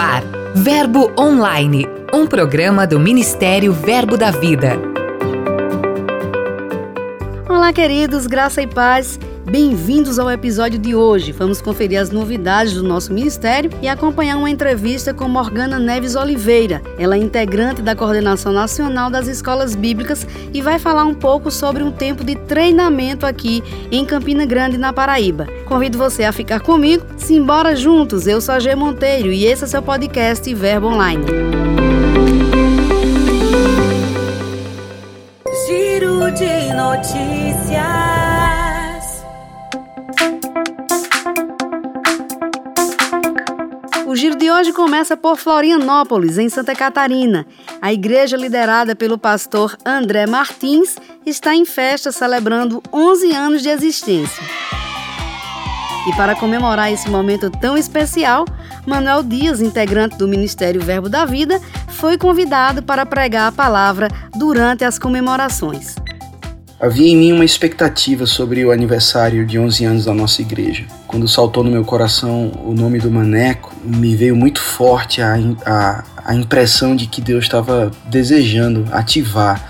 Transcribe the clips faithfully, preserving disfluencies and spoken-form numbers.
No ar, Verbo Online, um programa do Ministério Verbo da Vida. Olá, queridos, graça e paz. Bem-vindos ao episódio de hoje. Vamos conferir as novidades do nosso ministério e acompanhar uma entrevista com Morgana Neves Oliveira. Ela é integrante da Coordenação Nacional das Escolas Bíblicas e vai falar um pouco sobre um tempo de treinamento aqui em Campina Grande, na Paraíba. Convido você a ficar comigo. Simbora juntos! Eu sou a Gê Monteiro e esse é seu podcast Verbo Online. Giro de notícias. O giro de hoje começa por Florianópolis, em Santa Catarina. A igreja liderada pelo pastor André Martins está em festa celebrando onze anos de existência. E para comemorar esse momento tão especial, Manuel Dias, integrante do Ministério Verbo da Vida, foi convidado para pregar a palavra durante as comemorações. Havia em mim uma expectativa sobre o aniversário de onze anos da nossa igreja. Quando saltou no meu coração o nome do Maneco, me veio muito forte a, a, a impressão de que Deus estava desejando ativar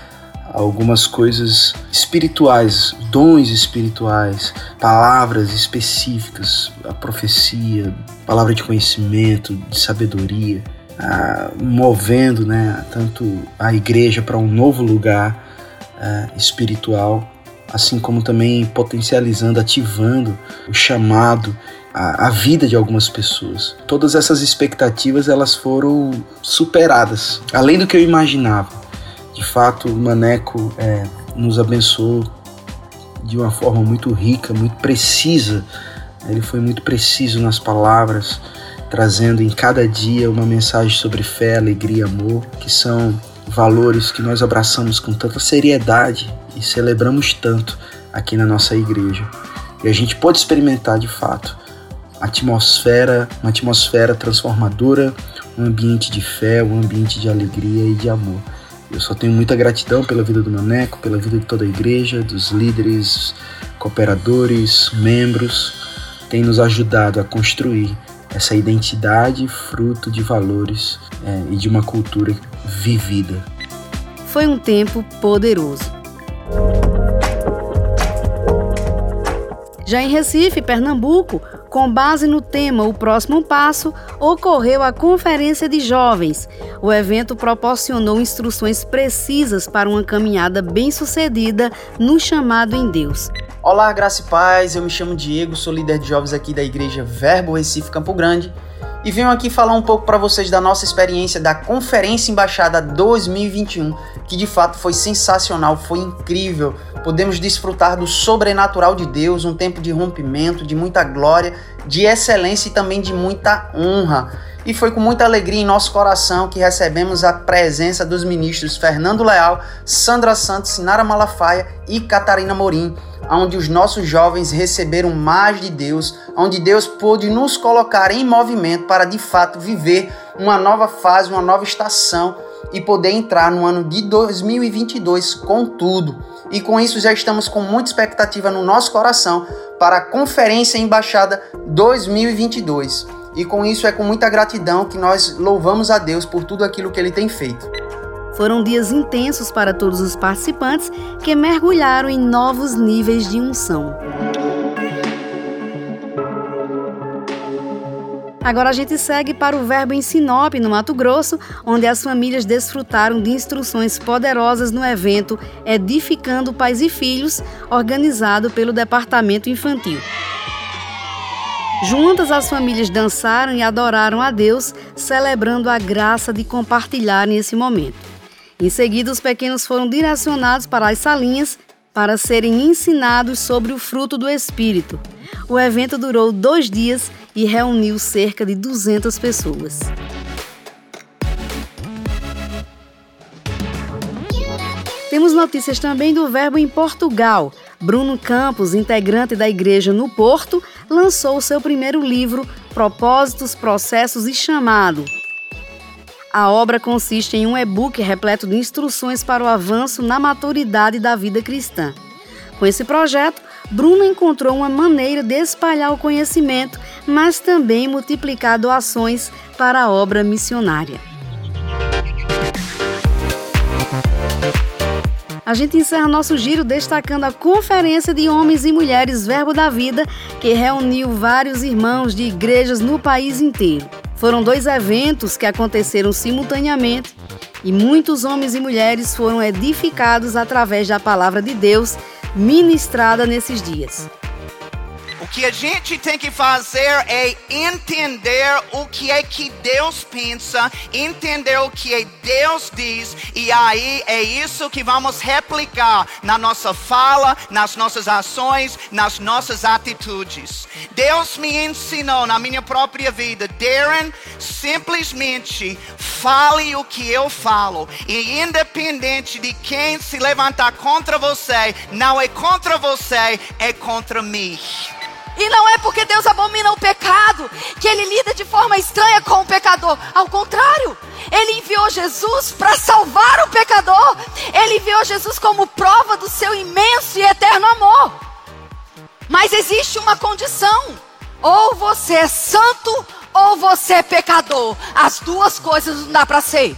algumas coisas espirituais, dons espirituais, palavras específicas, a profecia, palavra de conhecimento, de sabedoria, a, movendo, né, tanto a igreja para um novo lugar, Uh, espiritual, assim como também potencializando, ativando o chamado à, à vida de algumas pessoas. Todas essas expectativas, elas foram superadas, além do que eu imaginava. De fato, o Maneco é, nos abençoou de uma forma muito rica, muito precisa. Ele foi muito preciso nas palavras, trazendo em cada dia uma mensagem sobre fé, alegria, amor, que são valores que nós abraçamos com tanta seriedade e celebramos tanto aqui na nossa igreja. E a gente pode experimentar de fato a atmosfera, uma atmosfera transformadora, um ambiente de fé, um ambiente de alegria e de amor. Eu só tenho muita gratidão pela vida do Maneco, pela vida de toda a igreja, dos líderes, cooperadores, membros. Tem nos ajudado a construir essa identidade fruto de valores é, e de uma cultura vivida. Foi um tempo poderoso. Já em Recife, Pernambuco, com base no tema O Próximo Passo, ocorreu a Conferência de Jovens. O evento proporcionou instruções precisas para uma caminhada bem-sucedida no chamado em Deus. Olá, graça e paz, eu me chamo Diego, sou líder de jovens aqui da Igreja Verbo Recife Campo Grande e venho aqui falar um pouco para vocês da nossa experiência da Conferência Embaixada dois mil e vinte e um, que de fato foi sensacional, foi incrível. Podemos desfrutar do sobrenatural de Deus, um tempo de rompimento, de muita glória, de excelência e também de muita honra. E foi com muita alegria em nosso coração que recebemos a presença dos ministros Fernando Leal, Sandra Santos, Nara Malafaia e Catarina Morim, onde os nossos jovens receberam mais de Deus, onde Deus pôde nos colocar em movimento para de fato viver uma nova fase, uma nova estação e poder entrar no ano de dois mil e vinte e dois com tudo. E com isso já estamos com muita expectativa no nosso coração para a Conferência Embaixada dois mil e vinte e dois. E com isso é com muita gratidão que nós louvamos a Deus por tudo aquilo que Ele tem feito. Foram dias intensos para todos os participantes que mergulharam em novos níveis de unção. Agora a gente segue para o Verbo em Sinop, no Mato Grosso, onde as famílias desfrutaram de instruções poderosas no evento Edificando Pais e Filhos, organizado pelo Departamento Infantil. Juntas, as famílias dançaram e adoraram a Deus, celebrando a graça de compartilharem esse momento. Em seguida, os pequenos foram direcionados para as salinhas para serem ensinados sobre o fruto do Espírito. O evento durou dois dias e reuniu cerca de duzentas pessoas. Temos notícias também do Verbo em Portugal. Bruno Campos, integrante da igreja no Porto, lançou o seu primeiro livro, Propósitos, Processos e Chamado. A obra consiste em um e-book repleto de instruções para o avanço na maturidade da vida cristã. Com esse projeto, Bruno encontrou uma maneira de espalhar o conhecimento mas também multiplicar doações para a obra missionária. A gente encerra nosso giro destacando a Conferência de Homens e Mulheres Verbo da Vida, que reuniu vários irmãos de igrejas no país inteiro. Foram dois eventos que aconteceram simultaneamente e muitos homens e mulheres foram edificados através da palavra de Deus ministrada nesses dias. O que a gente tem que fazer é entender o que é que Deus pensa, entender o que é Deus diz, e aí é isso que vamos replicar na nossa fala, nas nossas ações, nas nossas atitudes. Deus me ensinou na minha própria vida, Darren, simplesmente fale o que eu falo, e independente de quem se levantar contra você, não é contra você, é contra mim. E não é porque Deus abomina o pecado que Ele lida de forma estranha com o pecador. Ao contrário, Ele enviou Jesus para salvar o pecador. Ele enviou Jesus como prova do seu imenso e eterno amor. Mas existe uma condição: ou você é santo ou você é pecador. As duas coisas não dá para ser.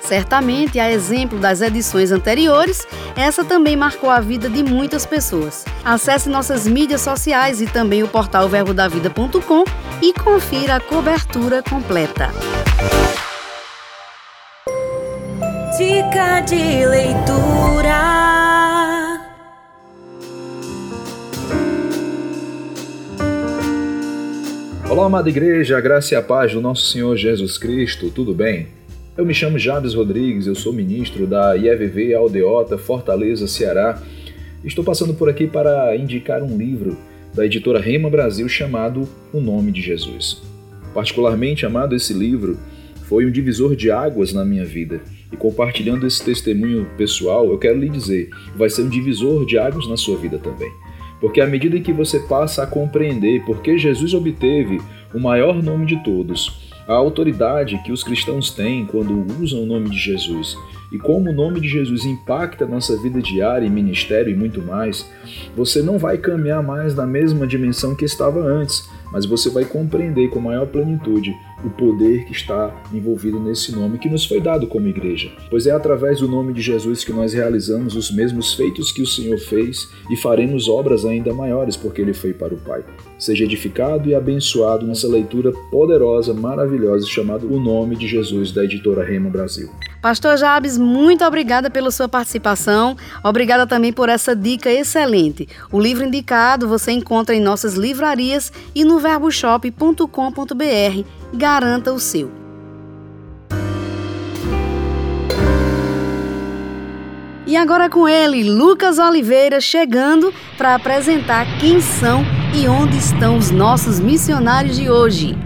Certamente, a exemplo das edições anteriores, essa também marcou a vida de muitas pessoas. Acesse nossas mídias sociais e também o portal verbo da vida ponto com e confira a cobertura completa. Dica de leitura. Olá, amada igreja, a graça e a paz do nosso Senhor Jesus Cristo, tudo bem? Eu me chamo Jabes Rodrigues, eu sou ministro da I E V V Aldeota, Fortaleza, Ceará. Estou passando por aqui para indicar um livro da editora Rema Brasil chamado O Nome de Jesus. Particularmente, amado, esse livro foi um divisor de águas na minha vida. E compartilhando esse testemunho pessoal, eu quero lhe dizer, vai ser um divisor de águas na sua vida também. Porque à medida em que você passa a compreender por que Jesus obteve o maior nome de todos, a autoridade que os cristãos têm quando usam o nome de Jesus e como o nome de Jesus impacta a nossa vida diária e ministério e muito mais, você não vai caminhar mais na mesma dimensão que estava antes, mas você vai compreender com maior plenitude o poder que está envolvido nesse nome que nos foi dado como igreja. Pois é através do nome de Jesus que nós realizamos os mesmos feitos que o Senhor fez e faremos obras ainda maiores porque Ele foi para o Pai. Seja edificado e abençoado nessa leitura poderosa, maravilhosa, chamada O Nome de Jesus, da editora Rema Brasil. Pastor Jabes, muito obrigada pela sua participação. Obrigada também por essa dica excelente. O livro indicado você encontra em nossas livrarias e no verbo shop ponto com ponto br. Garanta o seu. E agora com ele, Lucas Oliveira, chegando para apresentar quem são e onde estão os nossos missionários de hoje.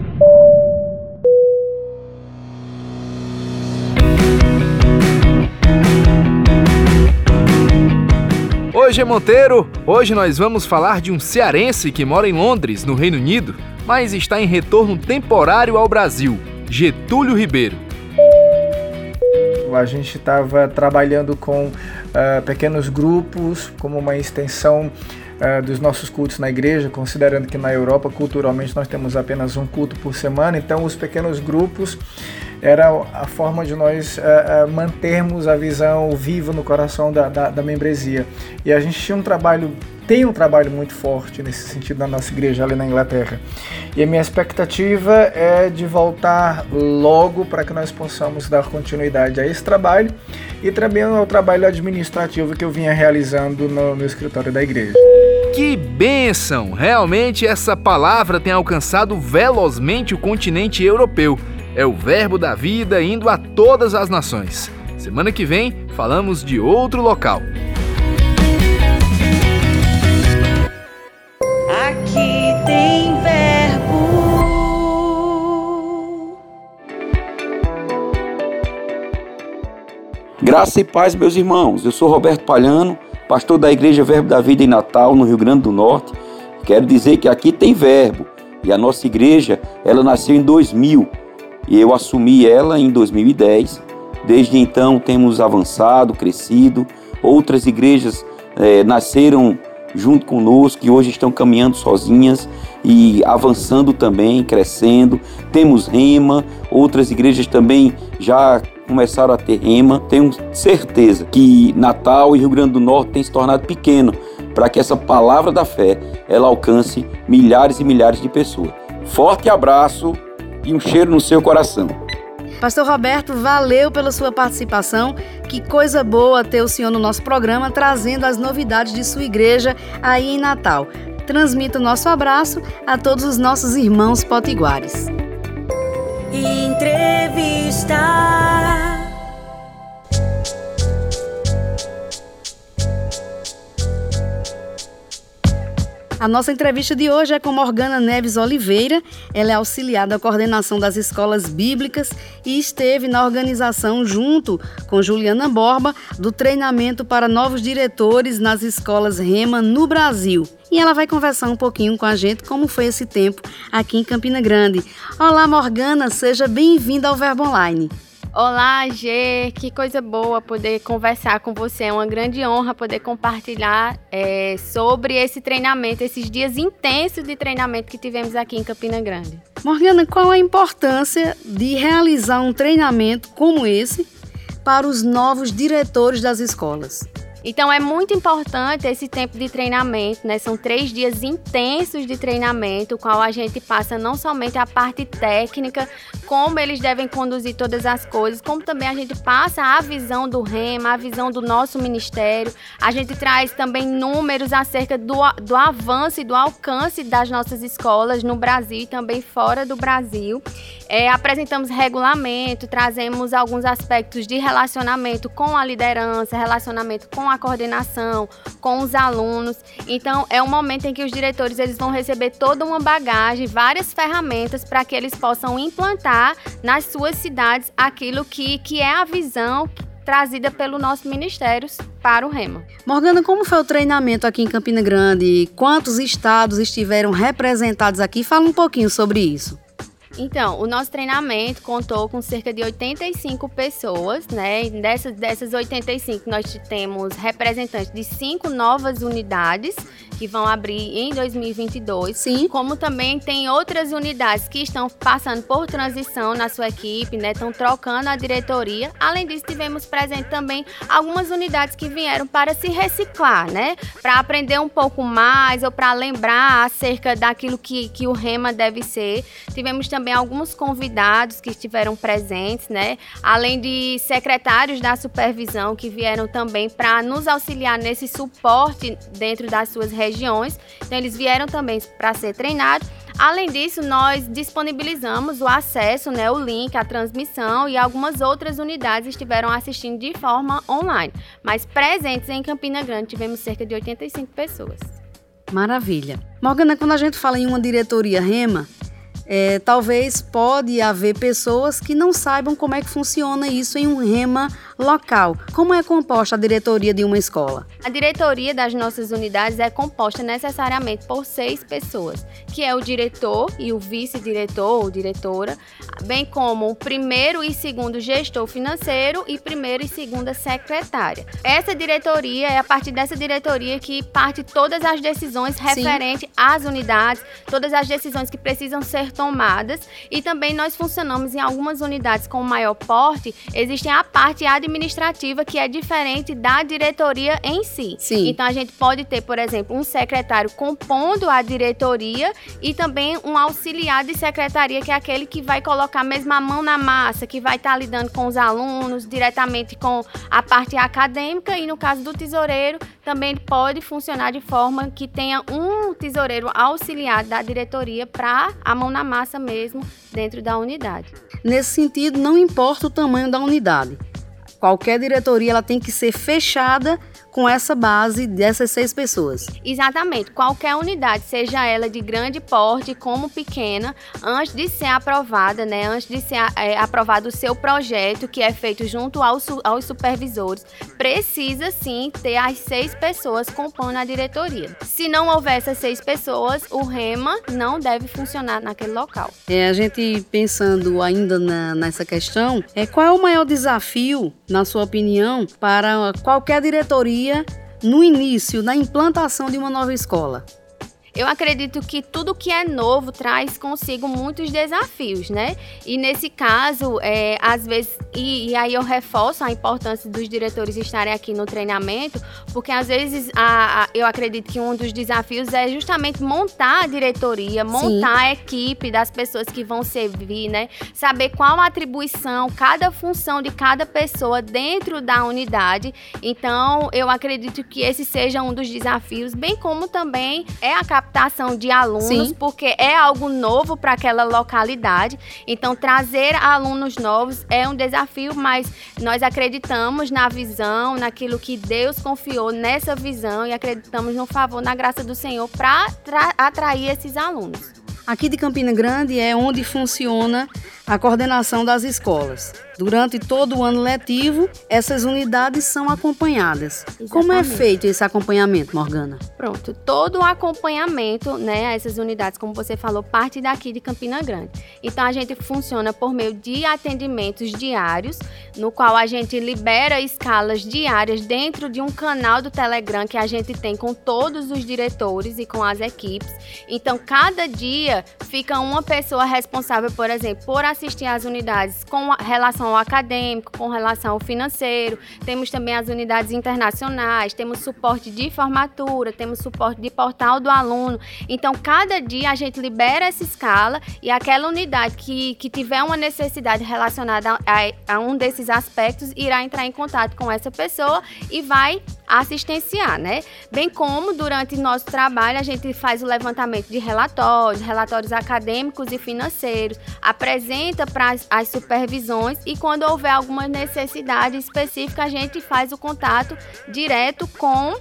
Oi, Gê Monteiro! Hoje nós vamos falar de um cearense que mora em Londres, no Reino Unido, mas está em retorno temporário ao Brasil, Getúlio Ribeiro. A gente estava trabalhando com uh, pequenos grupos, como uma extensão uh, dos nossos cultos na igreja, considerando que na Europa, culturalmente, nós temos apenas um culto por semana, então os pequenos grupos era a forma de nós uh, mantermos a visão viva no coração da, da, da membresia. E a gente tinha um trabalho... tem um trabalho muito forte nesse sentido na nossa igreja ali na Inglaterra. E a minha expectativa é de voltar logo para que nós possamos dar continuidade a esse trabalho e também ao trabalho administrativo que eu vinha realizando no, no escritório da igreja. Que bênção! Realmente essa palavra tem alcançado velozmente o continente europeu. É o verbo da vida indo a todas as nações. Semana que vem falamos de outro local. Graça e paz, meus irmãos. Eu sou Roberto Palhano, pastor da Igreja Verbo da Vida em Natal, no Rio Grande do Norte. Quero dizer que aqui tem verbo. E a nossa igreja, ela nasceu em dois mil. E eu assumi ela em dois mil e dez. Desde então, temos avançado, crescido. Outras igrejas eh, nasceram junto conosco, que hoje estão caminhando sozinhas e avançando também, crescendo. Temos Rema, outras igrejas também já começaram a ter Rema. Tenho certeza que Natal e Rio Grande do Norte têm se tornado pequeno para que essa palavra da fé ela alcance milhares e milhares de pessoas. Forte abraço e um cheiro no seu coração. Pastor Roberto, valeu pela sua participação. Que coisa boa ter o senhor no nosso programa, trazendo as novidades de sua igreja aí em Natal. Transmita o nosso abraço a todos os nossos irmãos potiguares. Entrevista. A nossa entrevista de hoje é com Morgana Neves Oliveira. Ela é auxiliar da coordenação das escolas bíblicas e esteve na organização, junto com Juliana Borba, do treinamento para novos diretores nas escolas Rema no Brasil. E ela vai conversar um pouquinho com a gente como foi esse tempo aqui em Campina Grande. Olá, Morgana, seja bem-vinda ao Verbo Online. Olá, Gê, que coisa boa poder conversar com você, é uma grande honra poder compartilhar é, sobre esse treinamento, esses dias intensos de treinamento que tivemos aqui em Campina Grande. Morgana, qual a importância de realizar um treinamento como esse para os novos diretores das escolas? Então é muito importante esse tempo de treinamento, né? São três dias intensos de treinamento, o qual a gente passa não somente a parte técnica, como eles devem conduzir todas as coisas, como também a gente passa a visão do Rema, a visão do nosso ministério. A gente traz também números acerca do, do avanço e do alcance das nossas escolas no Brasil e também fora do Brasil. É, apresentamos regulamento, trazemos alguns aspectos de relacionamento com a liderança, relacionamento com a coordenação, com os alunos. Então, é um momento em que os diretores eles vão receber toda uma bagagem, várias ferramentas para que eles possam implantar nas suas cidades aquilo que, que é a visão trazida pelo nosso ministério para o Rema. Morgana, como foi o treinamento aqui em Campina Grande? Quantos estados estiveram representados aqui? Fala um pouquinho sobre isso. Então, o nosso treinamento contou com cerca de oitenta e cinco pessoas, né? Dessas, dessas oitenta e cinco, nós temos representantes de cinco novas unidades que vão abrir em dois mil e vinte e dois. Sim. Como também tem outras unidades que estão passando por transição na sua equipe, né? Estão trocando a diretoria. Além disso, tivemos presente também algumas unidades que vieram para se reciclar, né? Para aprender um pouco mais ou para lembrar acerca daquilo que, que o Rema deve ser. Tivemos também alguns convidados que estiveram presentes, né? Além de secretários da supervisão que vieram também para nos auxiliar nesse suporte dentro das suas redes. Regiões, então eles vieram também para ser treinados. Além disso, nós disponibilizamos o acesso, né, o link, a transmissão, e algumas outras unidades estiveram assistindo de forma online. Mas presentes em Campina Grande tivemos cerca de oitenta e cinco pessoas. Maravilha. Morgana, quando a gente fala em uma diretoria Rema, é, talvez pode haver pessoas que não saibam como é que funciona isso em um Rema local. Como é composta a diretoria de uma escola? A diretoria das nossas unidades é composta necessariamente por seis pessoas, que é o diretor e o vice-diretor ou diretora, bem como o primeiro e segundo gestor financeiro e primeira e segunda secretária. Essa diretoria, é a partir dessa diretoria que parte todas as decisões referentes às unidades, todas as decisões que precisam ser tomadas, e também nós funcionamos em algumas unidades com maior porte, existem a parte administrativa que é diferente da diretoria em si. Sim. Então a gente pode ter, por exemplo, um secretário compondo a diretoria e também um auxiliar de secretaria, que é aquele que vai colocar mesmo a mão na massa, que vai estar lidando com os alunos, diretamente com a parte acadêmica, e no caso do tesoureiro, também pode funcionar de forma que tenha um tesoureiro auxiliar da diretoria para a mão na massa mesmo dentro da unidade. Nesse sentido, não importa o tamanho da unidade. Qualquer diretoria ela tem que ser fechada com essa base dessas seis pessoas. Exatamente. Qualquer unidade, seja ela de grande porte como pequena, antes de ser aprovada, né, antes de ser é, aprovado o seu projeto, que é feito junto aos, aos supervisores, precisa sim ter as seis pessoas compondo a diretoria. Se não houver essas seis pessoas, o Rema não deve funcionar naquele local. É, a gente pensando ainda na, nessa questão, é, qual é o maior desafio, na sua opinião, para qualquer diretoria no início, na implantação de uma nova escola? Eu acredito que tudo que é novo traz consigo muitos desafios, né? E nesse caso, é, às vezes, e, e aí eu reforço a importância dos diretores estarem aqui no treinamento, porque às vezes a, a, eu acredito que um dos desafios é justamente montar a diretoria, montar Sim. a equipe das pessoas que vão servir, né? Saber qual a atribuição, cada função de cada pessoa dentro da unidade. Então, eu acredito que esse seja um dos desafios, bem como também é a capacidade captação de alunos, Sim. porque é algo novo para aquela localidade. Então, trazer alunos novos é um desafio, mas nós acreditamos na visão, naquilo que Deus confiou nessa visão e acreditamos no favor, na graça do Senhor para tra- atrair esses alunos. Aqui de Campina Grande é onde funciona a coordenação das escolas. Durante todo o ano letivo, essas unidades são acompanhadas. Exatamente. Como é feito esse acompanhamento, Morgana? Pronto, todo o acompanhamento, né, essas unidades, como você falou, parte daqui de Campina Grande. Então, a gente funciona por meio de atendimentos diários, no qual a gente libera escalas diárias dentro de um canal do Telegram que a gente tem com todos os diretores e com as equipes. Então, cada dia fica uma pessoa responsável, por exemplo, por assistir às unidades com relação ao acadêmico, com relação ao financeiro. Temos também as unidades internacionais, temos suporte de formatura, temos suporte de portal do aluno. Então, cada dia a gente libera essa escala e aquela unidade que, que tiver uma necessidade relacionada a, a um desses aspectos irá entrar em contato com essa pessoa e vai assistenciar, né? Bem como durante nosso trabalho a gente faz o levantamento de relatórios, relatórios acadêmicos e financeiros, apresenta para as, as supervisões e quando houver alguma necessidade específica a gente faz o contato direto com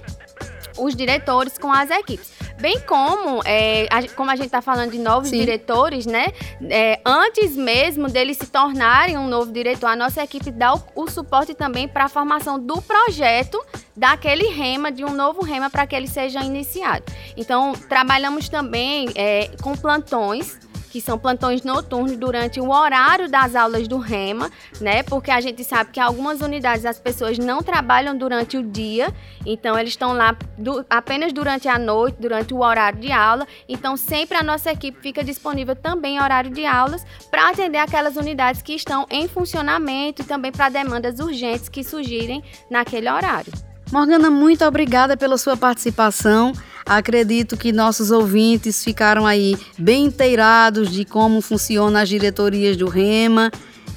os diretores, com as equipes. Bem como, é, a, como a gente está falando de novos Sim. diretores, né? É, antes mesmo deles se tornarem um novo diretor, a nossa equipe dá o, o suporte também para a formação do projeto daquele rema, de um novo rema, para que ele seja iniciado. Então, trabalhamos também é, com plantões, que são plantões noturnos durante o horário das aulas do Rema, né? Porque a gente sabe que algumas unidades as pessoas não trabalham durante o dia, então eles estão lá do, apenas durante a noite, durante o horário de aula. Então sempre a nossa equipe fica disponível também em horário de aulas para atender aquelas unidades que estão em funcionamento e também para demandas urgentes que surgirem naquele horário. Morgana, muito obrigada pela sua participação. Acredito que nossos ouvintes ficaram aí bem inteirados de como funcionam as diretorias do Rema.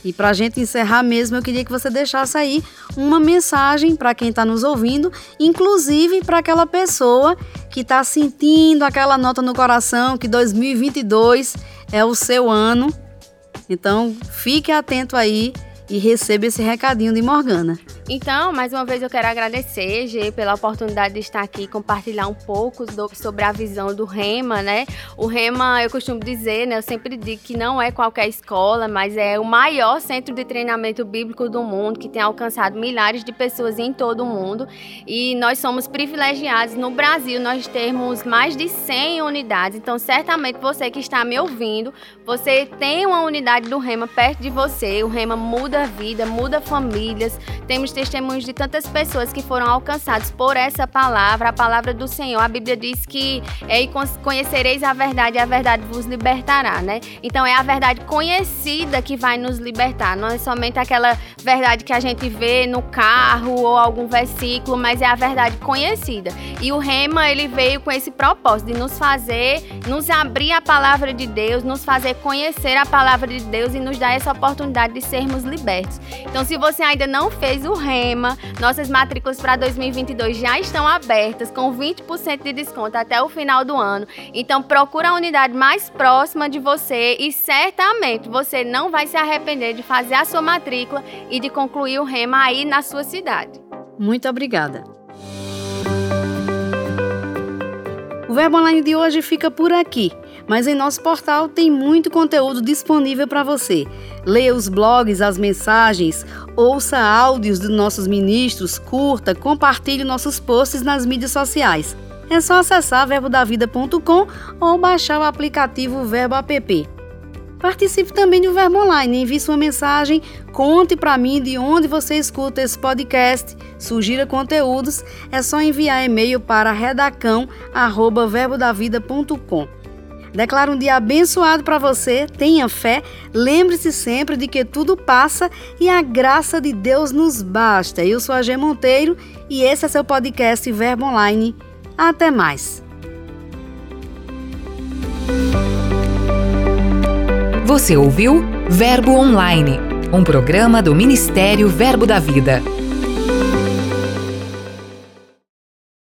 E para a gente encerrar mesmo, eu queria que você deixasse aí uma mensagem para quem está nos ouvindo, inclusive para aquela pessoa que está sentindo aquela nota no coração que dois mil e vinte e dois é o seu ano. Então, fique atento aí e receba esse recadinho de Morgana. Então, mais uma vez eu quero agradecer, Gê, pela oportunidade de estar aqui e compartilhar um pouco do, sobre a visão do Rema, né? O Rema, eu costumo dizer, né? Eu sempre digo que não é qualquer escola, mas é o maior centro de treinamento bíblico do mundo, que tem alcançado milhares de pessoas em todo o mundo. E nós somos privilegiados no Brasil, nós temos mais de cem unidades. Então, certamente você que está me ouvindo, você tem uma unidade do Rema perto de você. O Rema muda a vida, muda famílias. Temos testemunhos de tantas pessoas que foram alcançadas por essa palavra, a palavra do Senhor. A Bíblia diz que é, conhecereis a verdade e a verdade vos libertará, né? Então é a verdade conhecida que vai nos libertar, não é somente aquela verdade que a gente vê no carro ou algum versículo, mas é a verdade conhecida. E o Rema, ele veio com esse propósito de nos fazer, nos abrir a palavra de Deus, nos fazer conhecer a palavra de Deus e nos dar essa oportunidade de sermos libertos. Então, se você ainda não fez o Rema, nossas matrículas para dois mil e vinte e dois já estão abertas com vinte por cento de desconto até o final do ano. Então procura a unidade mais próxima de você e certamente você não vai se arrepender de fazer a sua matrícula e de concluir o Rema aí na sua cidade. Muito obrigada. O Verbo Online de hoje fica por aqui, mas em nosso portal tem muito conteúdo disponível para você. Leia os blogs, as mensagens, ouça áudios dos nossos ministros, curta, compartilhe nossos posts nas mídias sociais. É só acessar verbo da vida ponto com ou baixar o aplicativo Verbo App. Participe também do Verbo Online, envie sua mensagem, conte para mim de onde você escuta esse podcast, sugira conteúdos, é só enviar e-mail para redacão arroba verbo da vida ponto com. Declaro um dia abençoado para você, tenha fé, lembre-se sempre de que tudo passa e a graça de Deus nos basta. Eu sou a Gê Monteiro e esse é seu podcast Verbo Online. Até mais! Você ouviu Verbo Online, um programa do Ministério Verbo da Vida.